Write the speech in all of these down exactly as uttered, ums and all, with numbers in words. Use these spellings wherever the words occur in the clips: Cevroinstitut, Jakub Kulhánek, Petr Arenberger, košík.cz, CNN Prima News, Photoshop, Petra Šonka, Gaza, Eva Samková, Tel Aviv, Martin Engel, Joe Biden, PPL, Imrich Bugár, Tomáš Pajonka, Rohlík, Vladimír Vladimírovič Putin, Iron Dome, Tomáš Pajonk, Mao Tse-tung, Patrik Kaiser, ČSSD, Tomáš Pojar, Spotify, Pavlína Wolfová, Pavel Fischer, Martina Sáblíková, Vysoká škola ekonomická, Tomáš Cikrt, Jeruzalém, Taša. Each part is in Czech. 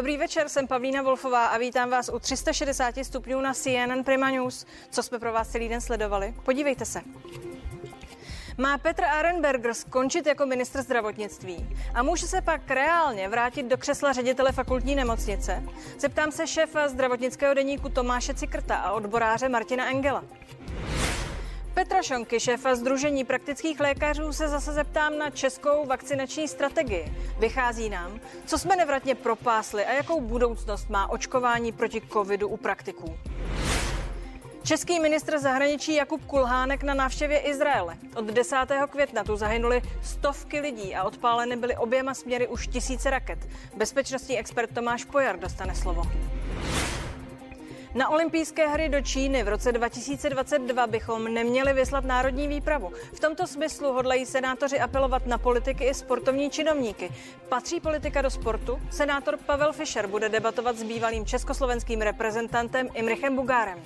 Dobrý večer, jsem Pavlína Wolfová a vítám vás u tři sta šedesát stupňů na C N N Prima News. Co jsme pro vás celý den sledovali? Podívejte se. Má Petr Arenberger skončit jako ministr zdravotnictví a může se pak reálně vrátit do křesla ředitele fakultní nemocnice? Zeptám se šéfa zdravotnického deníku Tomáše Cikrta a odboráře Martina Engela. Petra Šonky, šéfa Sdružení praktických lékařů, se zase zeptám na českou vakcinační strategii. Vychází nám, co jsme nevratně propásli a jakou budoucnost má očkování proti covidu u praktiků. Český ministr zahraničí Jakub Kulhánek na návštěvě Izraele. Od desátého května tu zahynuly stovky lidí a odpáleny byly oběma směry už tisíce raket. Bezpečnostní expert Tomáš Pojar dostane slovo. Na olympijské hry do Číny v roce dva tisíce dvacet dva bychom neměli vyslat národní výpravu. V tomto smyslu hodlají senátoři apelovat na politiky i sportovní činovníky. Patří politika do sportu? Senátor Pavel Fischer bude debatovat s bývalým československým reprezentantem Imrichem Bugárem.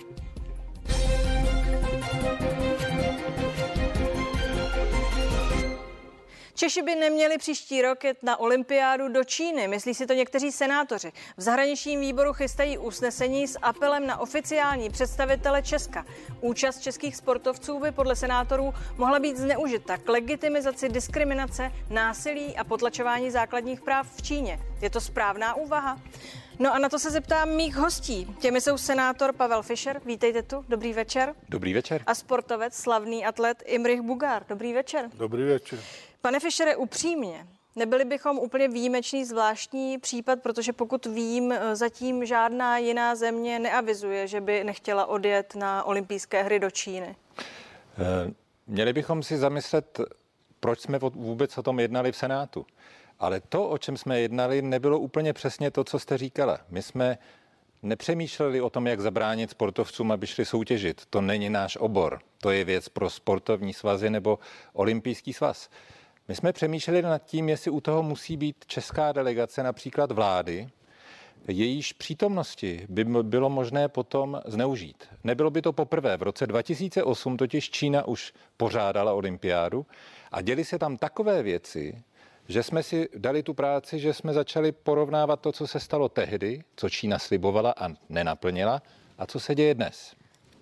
Češi by neměli příští rok jet na olympiádu do Číny, myslí si to někteří senátoři. V zahraničním výboru chystají usnesení s apelem na oficiální představitele Česka. Účast českých sportovců by podle senátorů mohla být zneužita k legitimizaci diskriminace, násilí a potlačování základních práv v Číně. Je to správná úvaha? No a na to se zeptám mých hostí. Těmi jsou senátor Pavel Fischer, vítejte tu, dobrý večer. Dobrý večer. A sportovec, slavný atlet Imrich Bugár, dobrý večer. Dobrý večer. Pane Fischere, upřímně, nebyli bychom úplně výjimečný zvláštní případ, protože pokud vím, zatím žádná jiná země neavizuje, že by nechtěla odjet na olympijské hry do Číny. Měli bychom si zamyslet, proč jsme vůbec o tom jednali v Senátu. Ale to, o čem jsme jednali, nebylo úplně přesně to, co jste říkala. My jsme nepřemýšleli o tom, jak zabránit sportovcům, aby šli soutěžit. To není náš obor. To je věc pro sportovní svazy nebo olympijský svaz. My jsme přemýšleli nad tím, jestli u toho musí být česká delegace, například vlády, jejíž přítomnosti by bylo možné potom zneužít. Nebylo by to poprvé. V roce dva tisíce osm totiž Čína už pořádala olympiádu a děly se tam takové věci, že jsme si dali tu práci, že jsme začali porovnávat to, co se stalo tehdy, co Čína slibovala a nenaplnila, a co se děje dnes.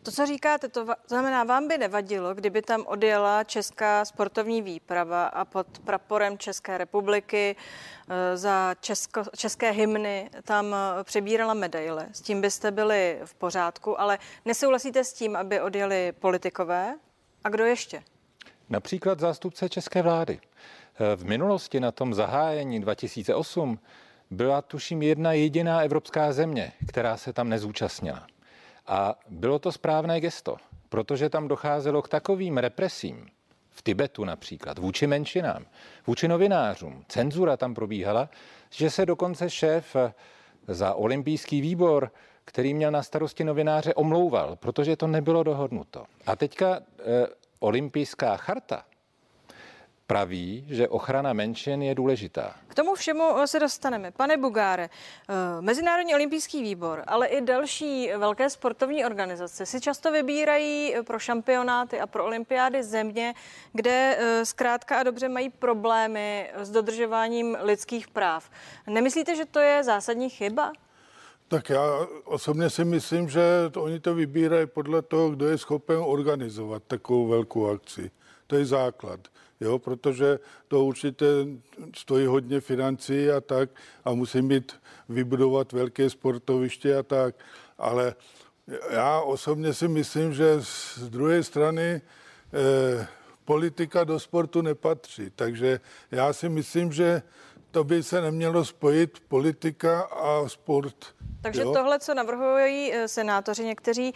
To, co říkáte, to znamená, vám by nevadilo, kdyby tam odjela česká sportovní výprava a pod praporem České republiky za česko, české hymny tam přebírala medaile. S tím byste byli v pořádku, ale nesouhlasíte s tím, aby odjeli politikové? A kdo ještě? Například zástupce české vlády. V minulosti na tom zahájení dva tisíce osm byla tuším jedna jediná evropská země, která se tam nezúčastnila. A bylo to správné gesto, protože tam docházelo k takovým represím, v Tibetu například, vůči menšinám, vůči novinářům, cenzura tam probíhala, že se dokonce šéf za olympijský výbor, který měl na starosti novináře, omlouval, protože to nebylo dohodnuto. A teďka eh, olympijská charta praví, že ochrana menšin je důležitá. K tomu všemu se dostaneme. Pane Bugáre, Mezinárodní olympijský výbor, ale i další velké sportovní organizace si často vybírají pro šampionáty a pro olympiády země, kde zkrátka a dobře mají problémy s dodržováním lidských práv. Nemyslíte, že to je zásadní chyba? Tak já osobně si myslím, že oni to vybírají podle toho, kdo je schopen organizovat takovou velkou akci. To je základ. Jo, protože to určitě stojí hodně financí a tak a musí mít vybudovat velké sportoviště a tak. Ale já osobně si myslím, že z druhé strany eh, politika do sportu nepatří. Takže já si myslím, že to by se nemělo spojit politika a sport. Takže jo? Tohle, co navrhují senátoři někteří,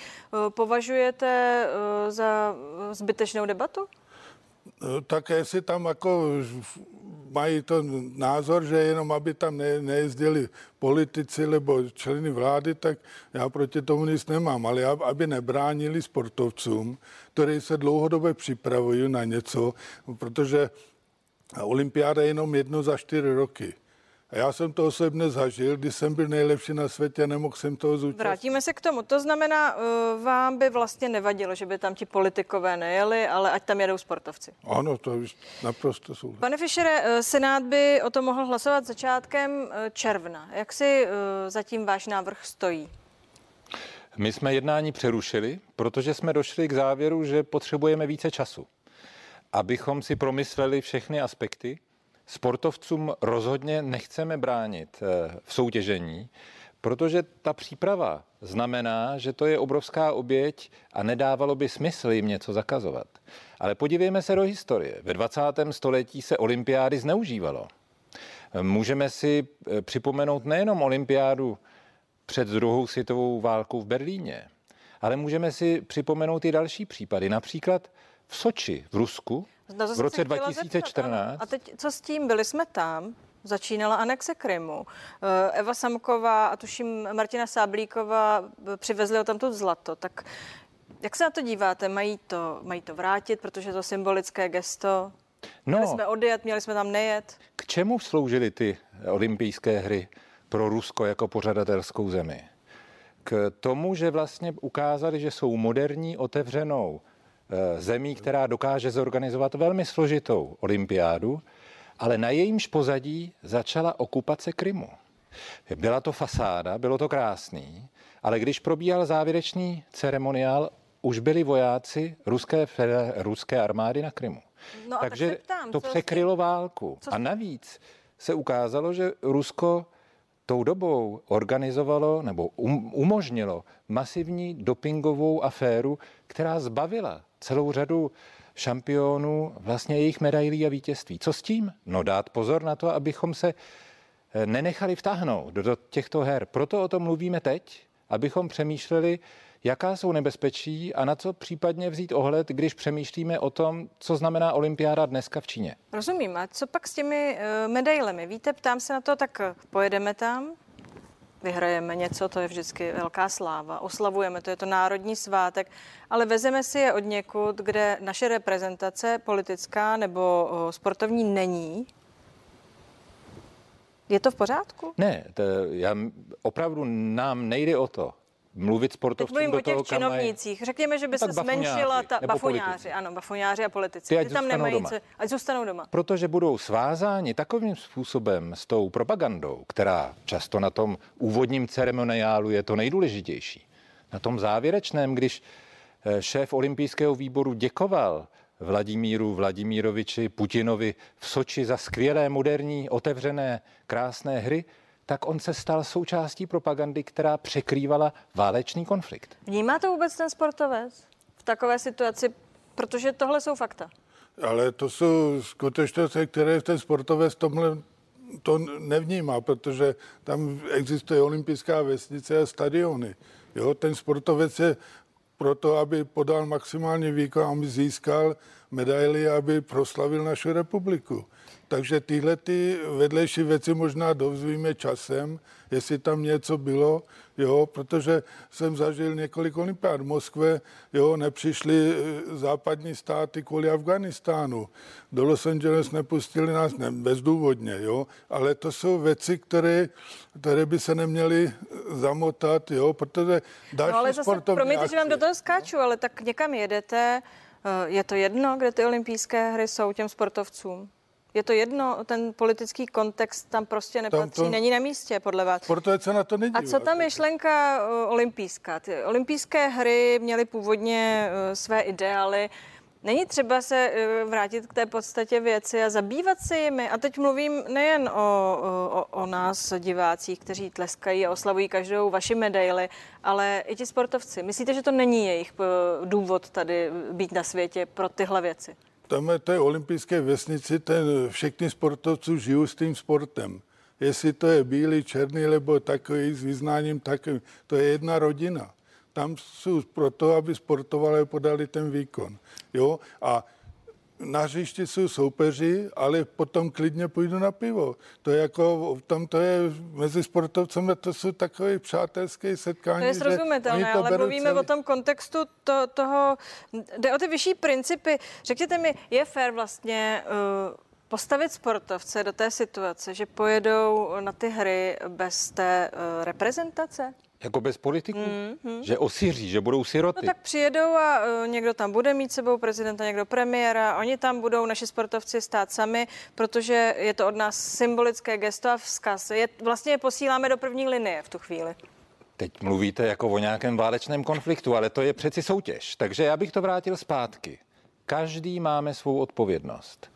považujete za zbytečnou debatu? Tak jestli tam jako mají to názor, že jenom aby tam ne, nejezdili politici nebo členy vlády, tak já proti tomu nic nemám, ale aby nebránili sportovcům, kteří se dlouhodobě připravují na něco, protože olympiáda je jenom jedno za čtyři roky. Já jsem to osobně zažil, když jsem byl nejlepší na světě, nemohl jsem toho zúčastnit. Vrátíme se k tomu. To znamená, vám by vlastně nevadilo, že by tam ti politikové nejeli, ale ať tam jedou sportovci. Ano, to je naprosto souhlasím. Pane Fischere, Senát by o tom mohl hlasovat začátkem června. Jak si zatím váš návrh stojí? My jsme jednání přerušili, protože jsme došli k závěru, že potřebujeme více času, abychom si promysleli všechny aspekty. Sportovcům rozhodně nechceme bránit v soutěžení, protože ta příprava znamená, že to je obrovská oběť a nedávalo by smysl jim něco zakazovat. Ale podívejme se do historie. Ve dvacátém století se olympiády zneužívalo. Můžeme si připomenout nejenom olympiádu před druhou světovou válkou v Berlíně, ale můžeme si připomenout i další případy, například v Soči v Rusku. No, v roce dva tisíce čtrnáct. A teď co s tím? Byli jsme tam, začínala anexe Krymu. Eva Samková a tuším Martina Sáblíková přivezli odtamtud zlato. Tak jak se na to díváte? Mají to, mají to vrátit, protože to symbolické gesto? No, měli jsme odjet, měli jsme tam nejet. K čemu sloužily ty olympijské hry pro Rusko jako pořadatelskou zemi? K tomu, že vlastně ukázali, že jsou moderní, otevřenou zemí, která dokáže zorganizovat velmi složitou olympiádu, ale na jejímž pozadí začala okupace Krymu. Byla to fasáda, bylo to krásný, ale když probíhal závěrečný ceremoniál, už byli vojáci ruské, ruské armády na Krymu. No Takže tak ptám, to překrylo jste... válku. Co... A navíc se ukázalo, že Rusko tou dobou organizovalo nebo um, umožnilo masivní dopingovou aféru, která zbavila celou řadu šampionů vlastně jejich medailí a vítězství. Co s tím? No dát pozor na to, abychom se nenechali vtáhnout do, do těchto her. Proto o tom mluvíme teď, abychom přemýšleli, jaká jsou nebezpečí a na co případně vzít ohled, když přemýšlíme o tom, co znamená olympiáda dneska v Číně. Rozumím. A co pak s těmi uh, medailemi? Víte, ptám se na to, tak pojedeme tam, vyhrajeme něco, to je vždycky velká sláva, oslavujeme, to je to národní svátek, ale vezeme si je od někud, kde naše reprezentace politická nebo uh, sportovní není. Je to v pořádku? Ne, to, já, opravdu nám nejde o to, mluvit sportovcům do toho, kam mají... o těch činovnících. Řekněme, že by se zmenšila ta... Bafuňáři, ano, bafuňáři a politici. Ty, ať, Ty tam zůstanou nemají, doma. Co, ať zůstanou doma. Protože budou svázáni takovým způsobem s tou propagandou, která často na tom úvodním ceremoniálu je to nejdůležitější. Na tom závěrečném, když šéf olympijského výboru děkoval Vladimíru Vladimíroviči Putinovi v Soči za skvělé, moderní, otevřené, krásné hry, tak on se stal součástí propagandy, která překrývala válečný konflikt. Vnímá to vůbec ten sportovec v takové situaci, protože tohle jsou fakta? Ale to jsou skutečnosti, které ten sportovec tomhle to nevnímá, protože tam existuje olympijská vesnice a stadiony. Jo, ten sportovec je proto, aby podal maximální výkon, aby získal medaili, aby proslavil naši republiku. Takže tyhle ty vedlejší věci možná dovzvíme časem, jestli tam něco bylo, jo, protože jsem zažil několik olympiád v Moskvě, jo, nepřišli západní státy kvůli Afganistánu. Do Los Angeles nepustili nás ne, bezdůvodně, jo, ale to jsou věci, které, které by se neměly zamotat, jo, protože další no ale zase, sportovní promiňte, akci, že vám do toho skáču, ale tak někam jedete, je to jedno, kde ty olympijské hry jsou těm sportovcům? Je to jedno, ten politický kontext tam prostě nepatří, tam to, není na místě, podle vás. Sportovec na to nedívá. A co ta myšlenka olympijská? Ty olympijské hry měly původně své ideály. Není třeba se vrátit k té podstatě věci a zabývat se jimi? A teď mluvím nejen o, o, o nás, divácích, kteří tleskají a oslavují každou vaši medaili, ale i ti sportovci. Myslíte, že to není jejich důvod tady být na světě pro tyhle věci? Tam je té olympijské vesnici, ten, všichni sportovci žijou s tím sportem. Jestli to je bílý, černý, nebo takový s vyznáním, takový, to je jedna rodina. Tam jsou proto, aby sportovali a podali ten výkon. Jo? A na hřišti jsou soupeři, ale potom klidně půjdu na pivo. To je jako, tam to je mezi sportovcemi, to jsou takové přátelské setkání. To je srozumitelné, ale mluvíme celý... o tom kontextu to, toho, jde o ty vyšší principy. Řekněte mi, je fér vlastně uh, Postavit sportovce do té situace, že pojedou na ty hry bez té uh, reprezentace? Jako bez politiků? Mm-hmm. Že osiří, že budou siroty? No tak přijedou a uh, někdo tam bude mít sebou prezidenta, někdo premiéra. Oni tam budou, naši sportovci, stát sami, protože je to od nás symbolické gesto a vzkaz. Je, vlastně je posíláme do první linie v tu chvíli. Teď mluvíte jako o nějakém válečném konfliktu, ale to je přeci soutěž. Takže já bych to vrátil zpátky. Každý máme svou odpovědnost.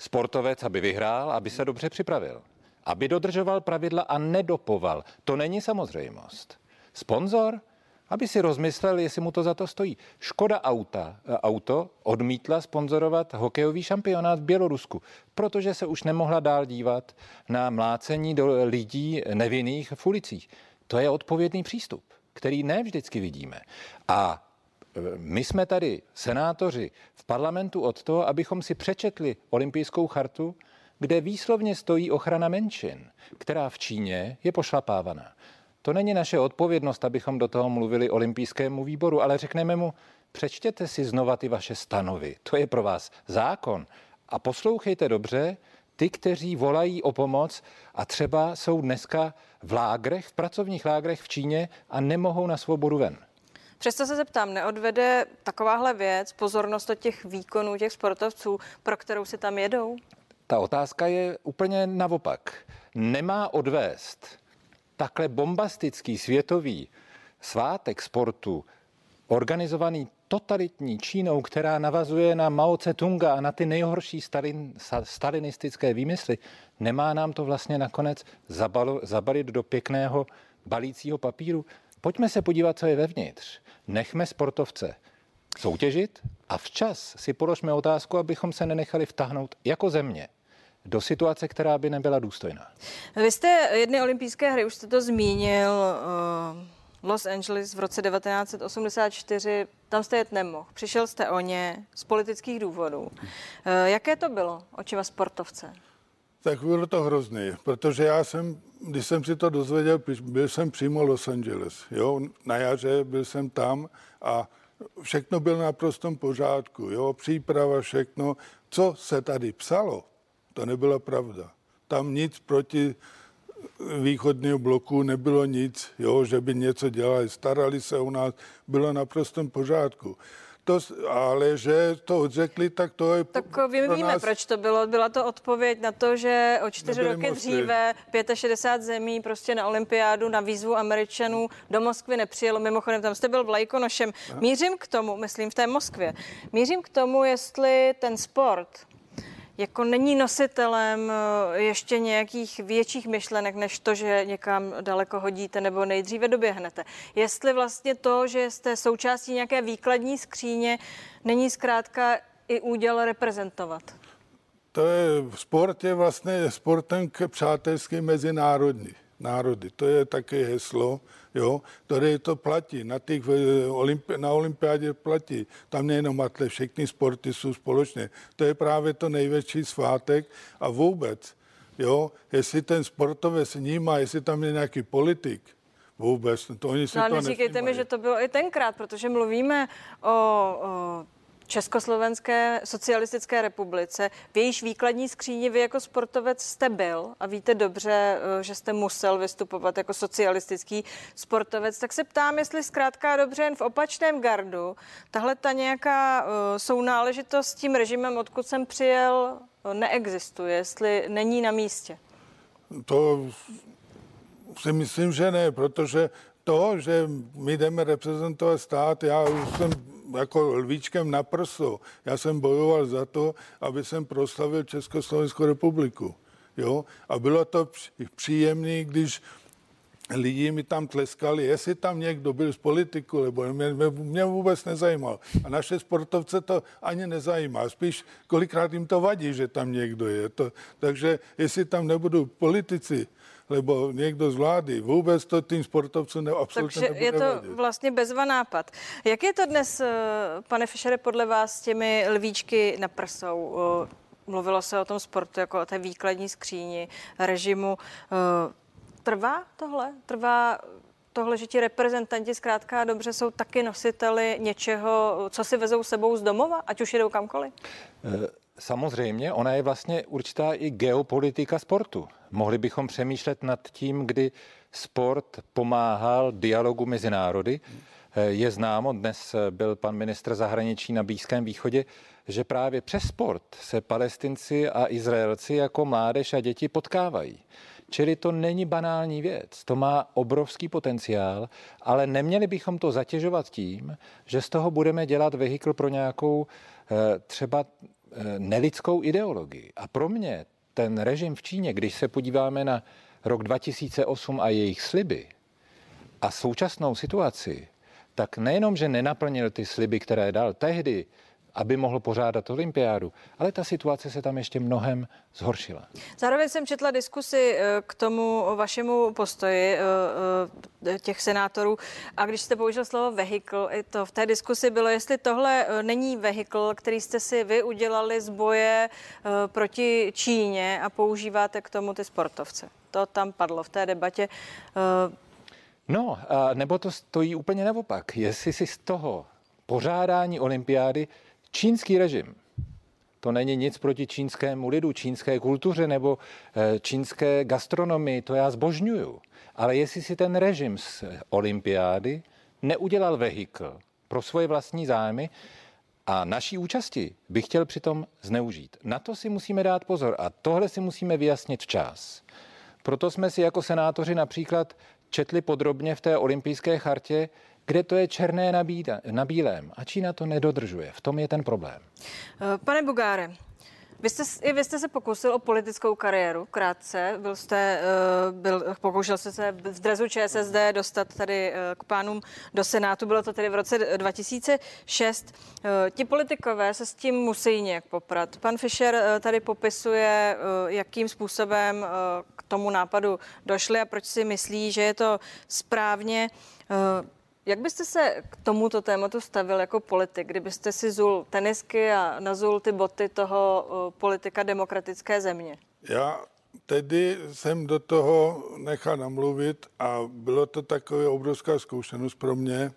Sportovec, aby vyhrál, aby se dobře připravil, aby dodržoval pravidla a nedopoval. To není samozřejmost. Sponzor, aby si rozmyslel, jestli mu to za to stojí. Škoda auta, auto odmítla sponzorovat hokejový šampionát v Bělorusku, protože se už nemohla dál dívat na mlácení do lidí nevinných v ulicích. To je odpovědný přístup, který ne vždycky vidíme. A my jsme tady, senátoři, v parlamentu od toho, abychom si přečetli olympijskou chartu, kde výslovně stojí ochrana menšin, která v Číně je pošlapávaná. To není naše odpovědnost, abychom do toho mluvili olympijskému výboru, ale řekneme mu, přečtěte si znova ty vaše stanovy, to je pro vás zákon. A poslouchejte dobře ty, kteří volají o pomoc a třeba jsou dneska v lágrech, v pracovních lágrech v Číně a nemohou na svobodu ven. Přesto se zeptám, neodvede takováhle věc pozornost od těch výkonů, těch sportovců, pro kterou si tam jedou? Ta otázka je úplně naopak. Nemá odvést takhle bombastický světový svátek sportu, organizovaný totalitní Čínou, která navazuje na Mao Tse-tunga a na ty nejhorší stalin, stalinistické výmysly, nemá nám to vlastně nakonec zabalo, zabalit do pěkného balícího papíru? Pojďme se podívat, co je vevnitř. Nechme sportovce soutěžit a včas si položme otázku, abychom se nenechali vtáhnout jako země do situace, která by nebyla důstojná. Vy jste jedny olympijské hry, už jste to zmínil, uh, Los Angeles v roce devatenáct set osmdesát čtyři, tam jste jet nemohl. Přišel jste o ně z politických důvodů. Uh, jaké to bylo očima sportovce? Tak bylo to hrozný, protože já jsem, když jsem si to dozvěděl, byl jsem přímo Los Angeles, jo, na jaře byl jsem tam a všechno bylo naprostom pořádku, jo, příprava, všechno, co se tady psalo, to nebyla pravda. Tam nic proti východního bloku nebylo nic, jo, že by něco dělali, starali se o nás, bylo naprostom pořádku. To, ale že to odřekli, tak to je tak pro víme, nás... proč to bylo. Byla to odpověď na to, že o čtyři roky mostli. Dříve šedesát pět zemí prostě na olympiádu na výzvu Američanů do Moskvy nepřijelo. Mimochodem, tam jste byl vlajkonošem. Aha. Mířím k tomu, myslím v té Moskvě, mířím k tomu, jestli ten sport jako není nositelem ještě nějakých větších myšlenek, než to, že někam daleko hodíte nebo nejdříve doběhnete. Jestli vlastně to, že jste součástí nějaké výkladní skříně, není zkrátka i úděl reprezentovat? To je, sport je vlastně sportem k přátelským mezinárodní národy. To je také heslo, jo, které to platí, na, těch, na olympiádě platí, tam nejenom atle, všechny sporty jsou společné. To je právě to největší svátek a vůbec, jo, jestli ten sportovec vnímá, jestli tam je nějaký politik, vůbec, to oni si no, to nesnímají. Říkejte mi, že to bylo i tenkrát, protože mluvíme o... o... Československé socialistické republice, v jejíž výkladní skříni vy jako sportovec jste byl a víte dobře, že jste musel vystupovat jako socialistický sportovec, tak se ptám, jestli zkrátka dobře jen v opačném gardu tahle ta nějaká sounáležitost s tím režimem, odkud jsem přijel, neexistuje, jestli není na místě. To si myslím, že ne, protože to, že my jdeme reprezentovat stát, já už jsem jako lvíčkem na prso. Já jsem bojoval za to, aby jsem proslavil Československou republiku. Jo? A bylo to příjemné, když lidi mi tam tleskali, jestli tam někdo byl z politiku, nebo mě, mě vůbec nezajímal. A naše sportovce to ani nezajímá. Spíš kolikrát jim to vadí, že tam někdo je. To, takže jestli tam nebudou politici, nebo někdo z vlády. Vůbec to tým sportovců ne, absolutně nebude je to vadit. Vlastně bezva nápad. Jak je to dnes, pane Fischere, podle vás s těmi lvíčky na prsou? Mluvilo se o tom sportu, jako o té výkladní skříni, režimu. Trvá tohle? Trvá tohle, že ti reprezentanti zkrátka dobře jsou taky nositeli něčeho, co si vezou sebou z domova, ať už jedou kamkoliv? samozřejmě, ona je vlastně určitá i geopolitika sportu. Mohli bychom přemýšlet nad tím, kdy sport pomáhal dialogu mezi národy. Je známo, dnes byl pan ministr zahraničí na Blízkém východě, že právě přes sport se Palestinci a Izraelci jako mládež a děti potkávají. Čili to není banální věc, to má obrovský potenciál, ale neměli bychom to zatěžovat tím, že z toho budeme dělat vehikl pro nějakou třeba nelidskou ideologii. A pro mě ten režim v Číně, když se podíváme na rok dva tisíce osm a jejich sliby a současnou situaci, tak nejenom, že nenaplnil ty sliby, které dal tehdy, aby mohl pořádat olympiádu, ale ta situace se tam ještě mnohem zhoršila. Zároveň jsem četla diskusi k tomu vašemu postoji těch senátorů a když jste použil slovo vehikl, i to v té diskusi bylo, jestli tohle není vehikl, který jste si vy udělali z boje proti Číně a používáte k tomu ty sportovce. To tam padlo v té debatě. No, a nebo to stojí úplně naopak. Jestli si z toho pořádání olympiády čínský režim, to není nic proti čínskému lidu, čínské kultuře nebo čínské gastronomii, to já zbožňuju. Ale jestli si ten režim z olympiády neudělal vehikl pro svoje vlastní zájmy a naší účasti bych chtěl přitom zneužít. Na to si musíme dát pozor a tohle si musíme vyjasnit včas. Proto jsme si jako senátoři například četli podrobně v té olympijské chartě, kde to je černé na, bída, na bílém. A Čína to nedodržuje. V tom je ten problém. Pane Bugáre, vy jste, i vy jste se pokusil o politickou kariéru krátce. Byl jste, byl, pokoušel jste se v drezu ČSSD dostat tady k pánům do Senátu. Bylo to tedy v roce dva tisíce šest. Ti politikové se s tím musí nějak poprat. Pan Fischer tady popisuje, jakým způsobem k tomu nápadu došli a proč si myslí, že je to správně. Jak byste se k tomuto tématu stavil jako politik, kdybyste si zul tenisky a nazul ty boty toho politika demokratické země? Já tedy jsem do toho nechal namluvit a bylo to taková obrovská zkušenost pro mě.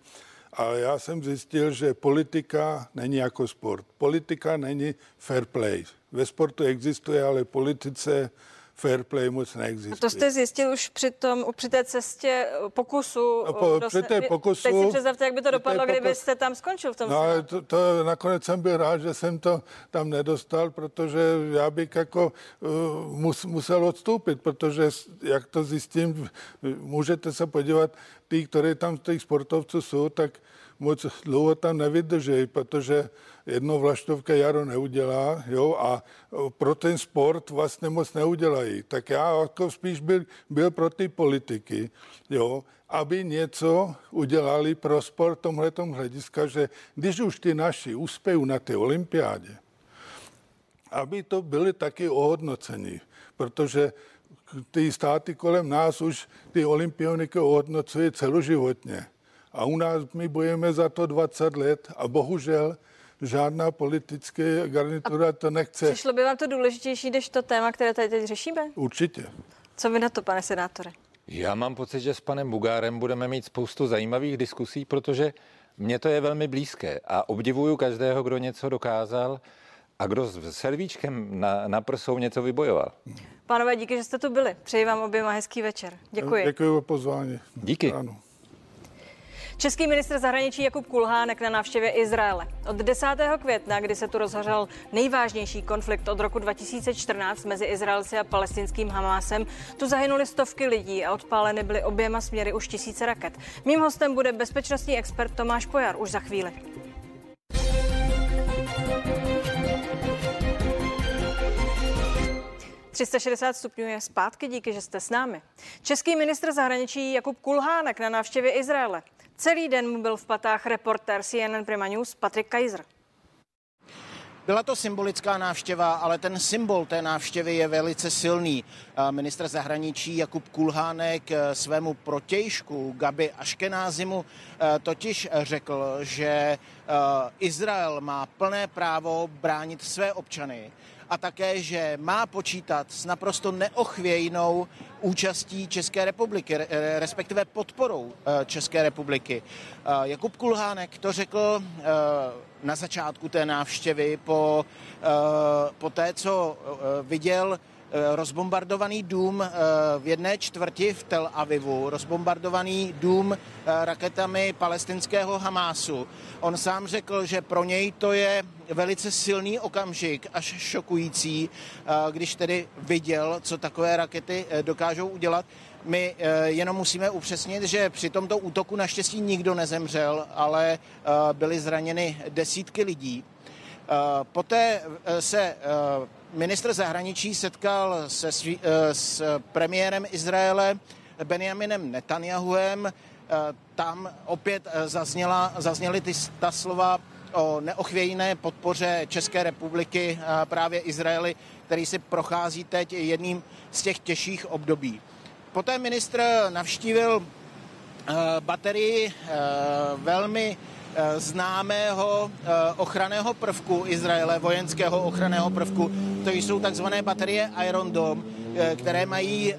A já jsem zjistil, že politika není jako sport. Politika není fair play. Ve sportu existuje, ale politice fair play moc neexistuje. A to jste zjistil už při, tom, při té cestě pokusu. No, po, při té pokusu. Teď si představte, jak by to dopadlo, pokus, kdybyste tam skončil v tom. No ale to, to nakonec jsem byl rád, že jsem to tam nedostal, protože já bych jako uh, mus, musel odstoupit, protože jak to zjistím, můžete se podívat, ty, které tam z těch sportovců jsou, tak moc dlouho tam nevydrží, protože jedno vlaštovka jaro neudělá, jo, a pro ten sport vlastně moc neudělají. Tak já jako spíš byl, byl pro ty politiky, jo, aby něco udělali pro sport tomhletom hlediska, že když už ty naši uspějí na té olympiádě, aby to byli taky ohodnoceni, protože ty státy kolem nás už ty olympioniky ohodnocují celoživotně. A u nás my bojujeme za to dvacet let a bohužel žádná politická garnitura to nechce. Přišlo by vám to důležitější, než to téma, které tady teď řešíme? Určitě. Co vy na to, pane senátore? Já mám pocit, že s panem Bugárem budeme mít spoustu zajímavých diskusí, protože mně to je velmi blízké a obdivuju každého, kdo něco dokázal a kdo s servíčkem na, na prsou něco vybojoval. Pánové, díky, že jste tu byli. Přeji vám oběma hezký večer. Děkuji. Děkuji za pozvání. Díky. Ano. Český ministr zahraničí Jakub Kulhánek na návštěvě Izraele. Od desátého května, kdy se tu rozhořel nejvážnější konflikt od roku dva tisíce čtrnáct mezi Izraelci a palestinským Hamásem, tu zahynuly stovky lidí a odpáleny byly oběma směry už tisíce raket. Mým hostem bude bezpečnostní expert Tomáš Pojar už za chvíli. tři sta šedesát stupňů je zpátky, díky, že jste s námi. Český ministr zahraničí Jakub Kulhánek na návštěvě Izraele. Celý den mu byl v patách reportér C N N Prima News Patrik Kaiser. Byla to symbolická návštěva, ale ten symbol té návštěvy je velice silný. Ministr zahraničí Jakub Kulhánek svému protějšku Gabi Aškenázimu totiž řekl, že Izrael má plné právo bránit své občany a také, že má počítat s naprosto neochvějnou účastí České republiky, respektive podporou České republiky. Jakub Kulhánek to řekl na začátku té návštěvy, po, po té, co viděl rozbombardovaný dům v jedné čtvrti v Tel Avivu, rozbombardovaný dům raketami palestinského Hamásu. On sám řekl, že pro něj to je velice silný okamžik, až šokující, když tedy viděl, co takové rakety dokážou udělat. My jenom musíme upřesnit, že při tomto útoku naštěstí nikdo nezemřel, ale byly zraněny desítky lidí. Poté se ministr zahraničí setkal se svý, s premiérem Izraele Benjaminem Netanyahuem. Tam opět zazněla, zazněly ty, ta slova o neochvějné podpoře České republiky právě Izraeli, který si prochází teď jedním z těch těžších období. Poté ministr navštívil baterii velmi známého ochranného prvku Izraele, vojenského ochranného prvku. To jsou takzvané baterie Iron Dome, které mají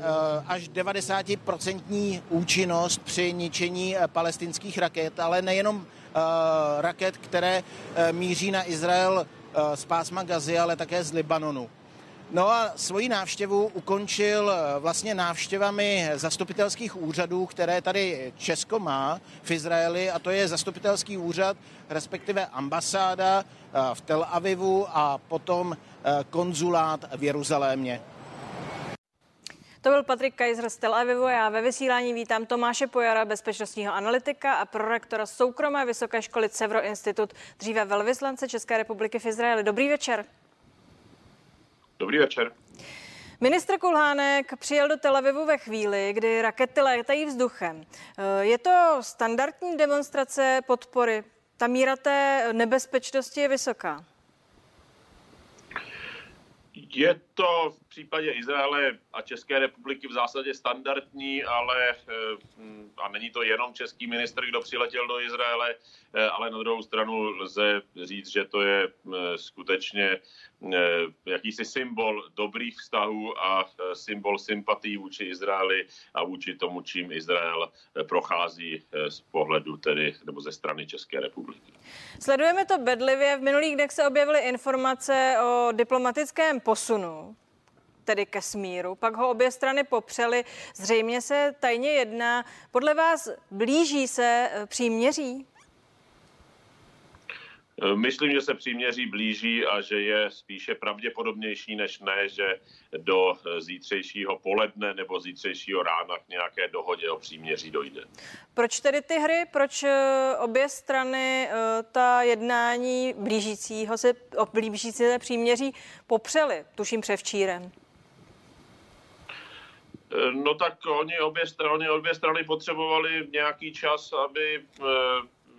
až devadesát procent účinnost při ničení palestinských raket, ale nejenom raket, které míří na Izrael z pásma Gazy, ale také z Libanonu. No a svoji návštěvu ukončil vlastně návštěvami zastupitelských úřadů, které tady Česko má v Izraeli, a to je zastupitelský úřad, respektive ambasáda v Tel Avivu a potom konzulát v Jeruzalémě. To byl Patrik Kaiser z Tel Avivu. Já ve vysílání vítám Tomáše Pojara, bezpečnostního analytika a prorektora soukromé vysoké školy Cevroinstitut, dříve velvyslance České republiky v Izraeli. Dobrý večer. Dobrý večer. Ministr Kulhánek přijel do Tel Avivu ve chvíli, kdy rakety létají vzduchem. Je to standardní demonstrace podpory? Ta míra té nebezpečnosti je vysoká? Je to v případě Izraele a České republiky v zásadě standardní, ale a není to jenom český ministr, kdo přiletěl do Izraele, ale na druhou stranu lze říct, že to je skutečně jakýsi symbol dobrých vztahů a symbol sympatií vůči Izraeli a vůči tomu, čím Izrael prochází z pohledu tedy, nebo ze strany České republiky. Sledujeme to bedlivě. V minulých dnech se objevily informace o diplomatickém posunu, tedy ke smíru. Pak ho obě strany popřely. Zřejmě se tajně jedná. Podle vás blíží se příměří? Myslím, že se příměří blíží a že je spíše pravděpodobnější než ne, že do zítřejšího poledne nebo zítřejšího rána k nějaké dohodě o příměří dojde. Proč tedy ty hry, proč obě strany ta jednání blížícího se, blížící se příměří popřely, tuším převčírem? No tak oni obě strany, obě strany potřebovali nějaký čas, aby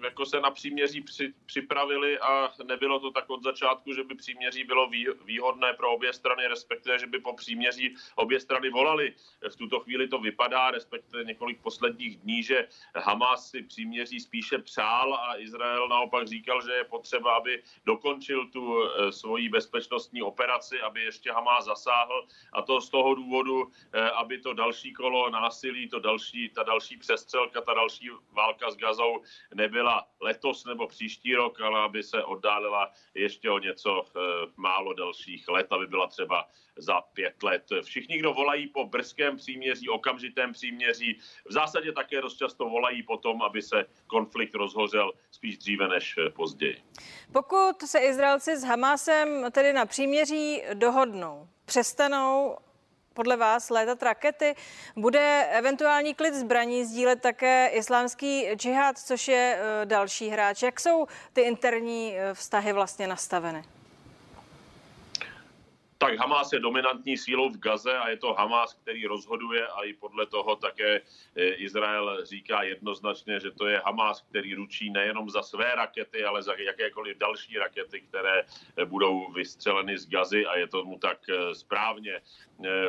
jako se na příměří připravili, a nebylo to tak od začátku, že by příměří bylo výhodné pro obě strany, respektive, že by po příměří obě strany volali. V tuto chvíli to vypadá, respektive několik posledních dní, že Hamas si příměří spíše přál a Izrael naopak říkal, že je potřeba, aby dokončil tu svoji bezpečnostní operaci, aby ještě Hamas zasáhl, a to z toho důvodu, aby to další kolo násilí, to další, ta další přestřelka, ta další válka s Gazou nebyla letos nebo příští rok, ale aby se oddálila ještě o něco e, málo dalších let, aby byla třeba za pět let. Všichni, kdo volají po brzkém příměří, okamžitém příměří, v zásadě také dost často volají po tom, aby se konflikt rozhořel spíš dříve než později. Pokud se Izraelci s Hamásem tedy na příměří dohodnou, přestanou podle vás létat rakety, bude eventuální klid zbraní sdílet také islámský džihad, což je další hráč. Jak jsou ty interní vztahy vlastně nastaveny? Tak Hamás je dominantní sílou v Gaze a je to Hamás, který rozhoduje, a i podle toho také Izrael říká jednoznačně, že to je Hamás, který ručí nejenom za své rakety, ale za jakékoliv další rakety, které budou vystřeleny z Gazy, a je tomu tak správně.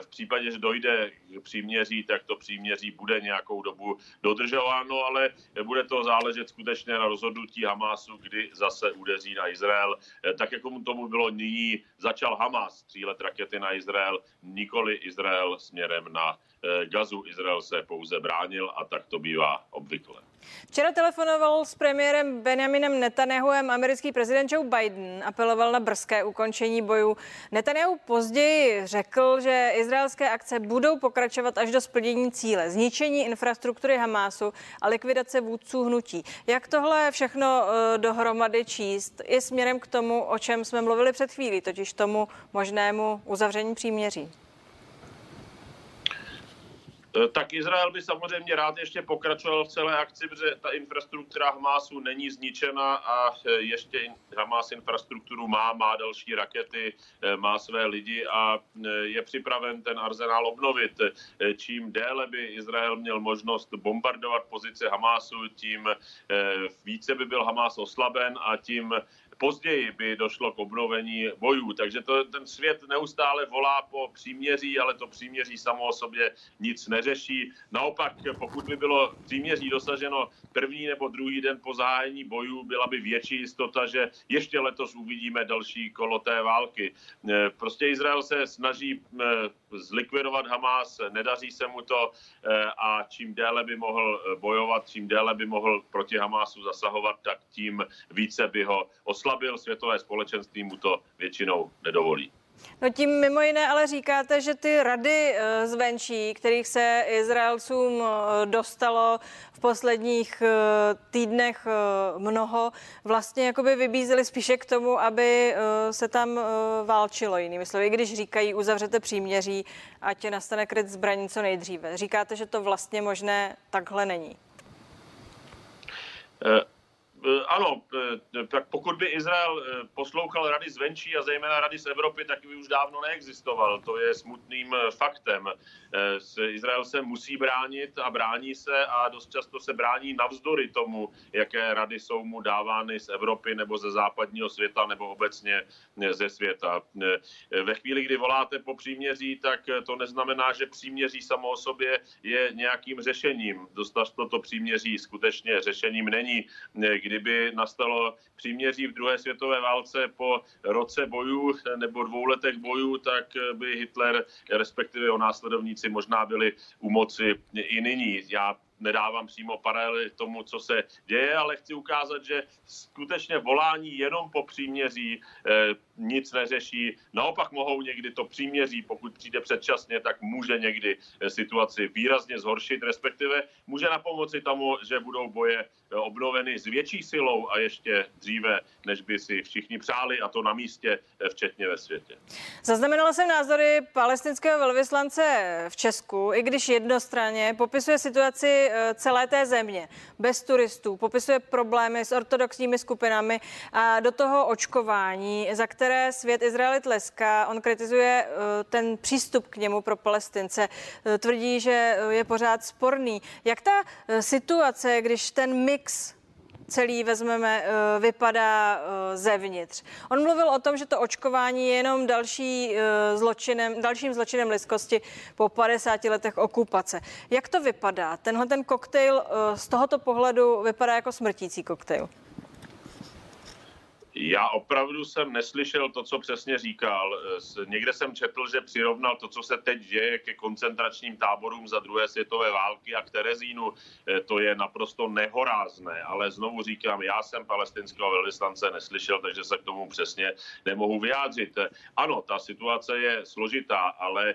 V případě, že dojde k příměří, tak to příměří bude nějakou dobu dodržováno, ale bude to záležet skutečně na rozhodnutí Hamásu, kdy zase udeří na Izrael. Tak jako mu tomu bylo nyní, začal Hamás střílet rakety na Izrael, nikoli Izrael směrem na Gazu Izrael se pouze bránil a tak to bývá obvykle. Včera telefonoval s premiérem Benjaminem Netanyahuem americký prezident Joe Biden, apeloval na brzké ukončení bojů. Netanyahu později řekl, že izraelské akce budou pokračovat až do splnění cíle, zničení infrastruktury Hamásu a likvidace vůdců hnutí. Jak tohle všechno dohromady číst i směrem k tomu, o čem jsme mluvili před chvílí, totiž tomu možnému uzavření příměří? Tak Izrael by samozřejmě rád ještě pokračoval v celé akci, protože ta infrastruktura Hamásu není zničena a ještě Hamás infrastrukturu má, má další rakety, má své lidi a je připraven ten arzenál obnovit. Čím déle by Izrael měl možnost bombardovat pozice Hamásu, tím více by byl Hamás oslaben a tím později by došlo k obnovení bojů. Takže to, ten svět neustále volá po příměří, ale to příměří samo o sobě nic neřeší. Naopak, pokud by bylo příměří dosaženo první nebo druhý den po zahájení bojů, byla by větší jistota, že ještě letos uvidíme další kolo té války. Prostě Izrael se snaží zlikvidovat Hamás, nedaří se mu to a čím déle by mohl bojovat, čím déle by mohl proti Hamásu zasahovat, tak tím více by ho oslabil, světové společenství mu to většinou nedovolí. No tím mimo jiné ale říkáte, že ty rady zvenčí, kterých se Izraelcům dostalo v posledních týdnech mnoho, vlastně jakoby vybízely spíše k tomu, aby se tam válčilo, jinými slovy, když říkají uzavřete příměří, ať nastane klid zbraní co nejdříve. Říkáte, že to vlastně možné takhle není. E- Ano, tak pokud by Izrael poslouchal rady zvenčí a zejména rady z Evropy, tak by už dávno neexistoval. To je smutným faktem. Izrael se musí bránit a brání se a dost často se brání navzdory tomu, jaké rady jsou mu dávány z Evropy nebo ze západního světa nebo obecně ze světa. Ve chvíli, kdy voláte po příměří, tak to neznamená, že příměří samo o sobě je nějakým řešením. Dost často to příměří skutečně řešením není. Kdy Kdyby nastalo příměří v druhé světové válce po roce bojů nebo dvou letech bojů, tak by Hitler, respektive jeho následovníci, možná byli u moci i nyní. Já nedávám přímo paralely tomu, co se děje, ale chci ukázat, že skutečně volání jenom po příměří eh, nic neřeší. Naopak mohou někdy to příměří, pokud přijde předčasně, tak může někdy situaci výrazně zhoršit, respektive může napomoci tomu, že budou boje obnoveny s větší silou a ještě dříve, než by si všichni přáli, a to na místě, včetně ve světě. Zaznamenala jsem názory palestinského velvyslance v Česku, i když jednostranně popisuje situaci celé té země, bez turistů, popisuje problémy s ortodoxními skupinami a do toho očkování, za které svět Izraeli tleská. On kritizuje ten přístup k němu pro Palestince. Tvrdí, že je pořád sporný. Jak ta situace, když ten mix celý vezmeme, vypadá zevnitř? On mluvil o tom, že to očkování je jenom další zločinem, dalším zločinem lidskosti po padesáti letech okupace. Jak to vypadá? Tenhle ten koktejl z tohoto pohledu vypadá jako smrtící koktejl. Já opravdu jsem neslyšel to, co přesně říkal. Někde jsem četl, že přirovnal to, co se teď děje, ke koncentračním táborům za druhé světové války a k Terezínu. To je naprosto nehorázné, ale znovu říkám, já jsem palestinského velvyslance neslyšel, takže se k tomu přesně nemohu vyjádřit. Ano, ta situace je složitá, ale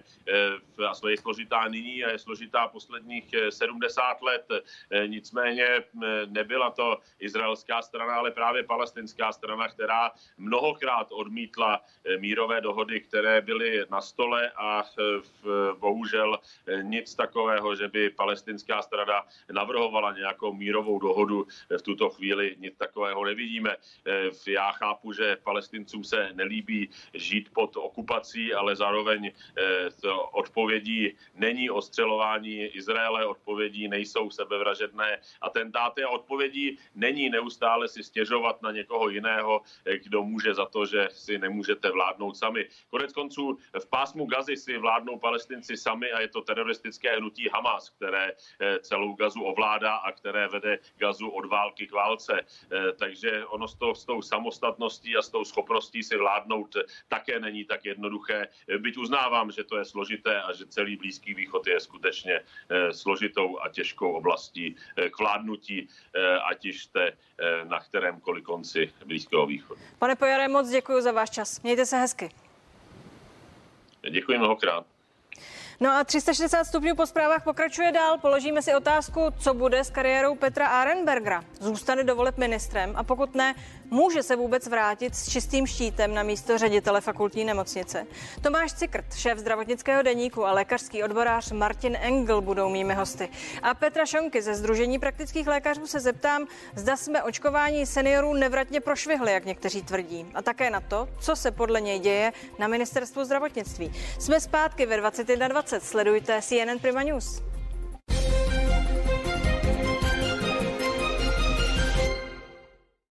je složitá nyní a je složitá posledních sedmdesáti let. Nicméně nebyla to izraelská strana, ale právě palestinská strana, která mnohokrát odmítla mírové dohody, které byly na stole, a bohužel nic takového, že by palestinská strana navrhovala nějakou mírovou dohodu, v tuto chvíli nic takového nevidíme. Já chápu, že Palestincům se nelíbí žít pod okupací, ale zároveň odpovědí není ostřelování Izraele, odpovědí nejsou sebevražedné atentáty a odpovědí není neustále si stěžovat na někoho jiného kdo může za to, že si nemůžete vládnout sami. Konec konců v pásmu Gazy si vládnou Palestinci sami a je to teroristické hnutí Hamas, které celou Gazu ovládá a které vede Gazu od války k válce. Takže ono s tou, s tou samostatností a s tou schopností si vládnout také není tak jednoduché. Byť uznávám, že to je složité a že celý Blízký východ je skutečně složitou a těžkou oblastí k vládnutí, ať již jste na kterémkoliv konci Blízkého východu. Pane Pojare, moc děkuji za váš čas. Mějte se hezky. Děkuji mnohokrát. No a tři sta šedesát stupňů po zprávách pokračuje dál. Položíme si otázku, co bude s kariérou Petra Arenbergera. Zůstane do voleb ministrem a pokud ne, může se vůbec vrátit s čistým štítem na místo ředitele fakultní nemocnice. Tomáš Cikrt, šéf zdravotnického deníku a lékařský odborář Martin Engel budou mými hosty. A Petra Šonky ze Sdružení praktických lékařů se zeptám, zda jsme očkování seniorů nevratně prošvihli, jak někteří tvrdí. A také na to, co se podle něj děje na ministerstvu zdravotnictví. Jsme zpátky ve dvacet jedna dvacet. Sledujte C N N Prima News.